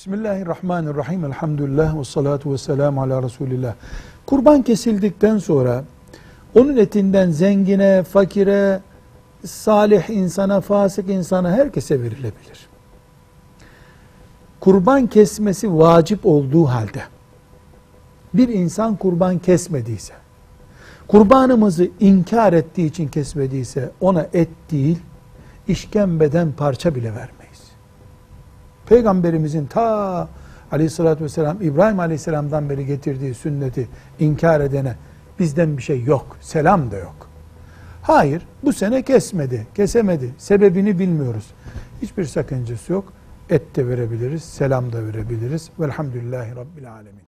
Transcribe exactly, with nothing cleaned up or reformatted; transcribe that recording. Bismillahirrahmanirrahim. Elhamdülillah ve salatu ve selamu ala Resulillah. Kurban kesildikten sonra onun etinden zengine, fakire, salih insana, fasık insana, herkese verilebilir. Kurban kesmesi vacip olduğu halde bir insan kurban kesmediyse, kurbanımızı inkar ettiği için kesmediyse ona et değil, işkembeden parça bile vermeyiz. Peygamberimizin ta aleyhissalatü vesselam, İbrahim aleyhisselamdan beri getirdiği sünneti inkar edene bizden bir şey yok, selam da yok. Hayır, bu sene kesmedi, kesemedi, sebebini bilmiyoruz. Hiçbir sakıncası yok. Et de verebiliriz, selam da verebiliriz. Velhamdülillahi Rabbil alemin.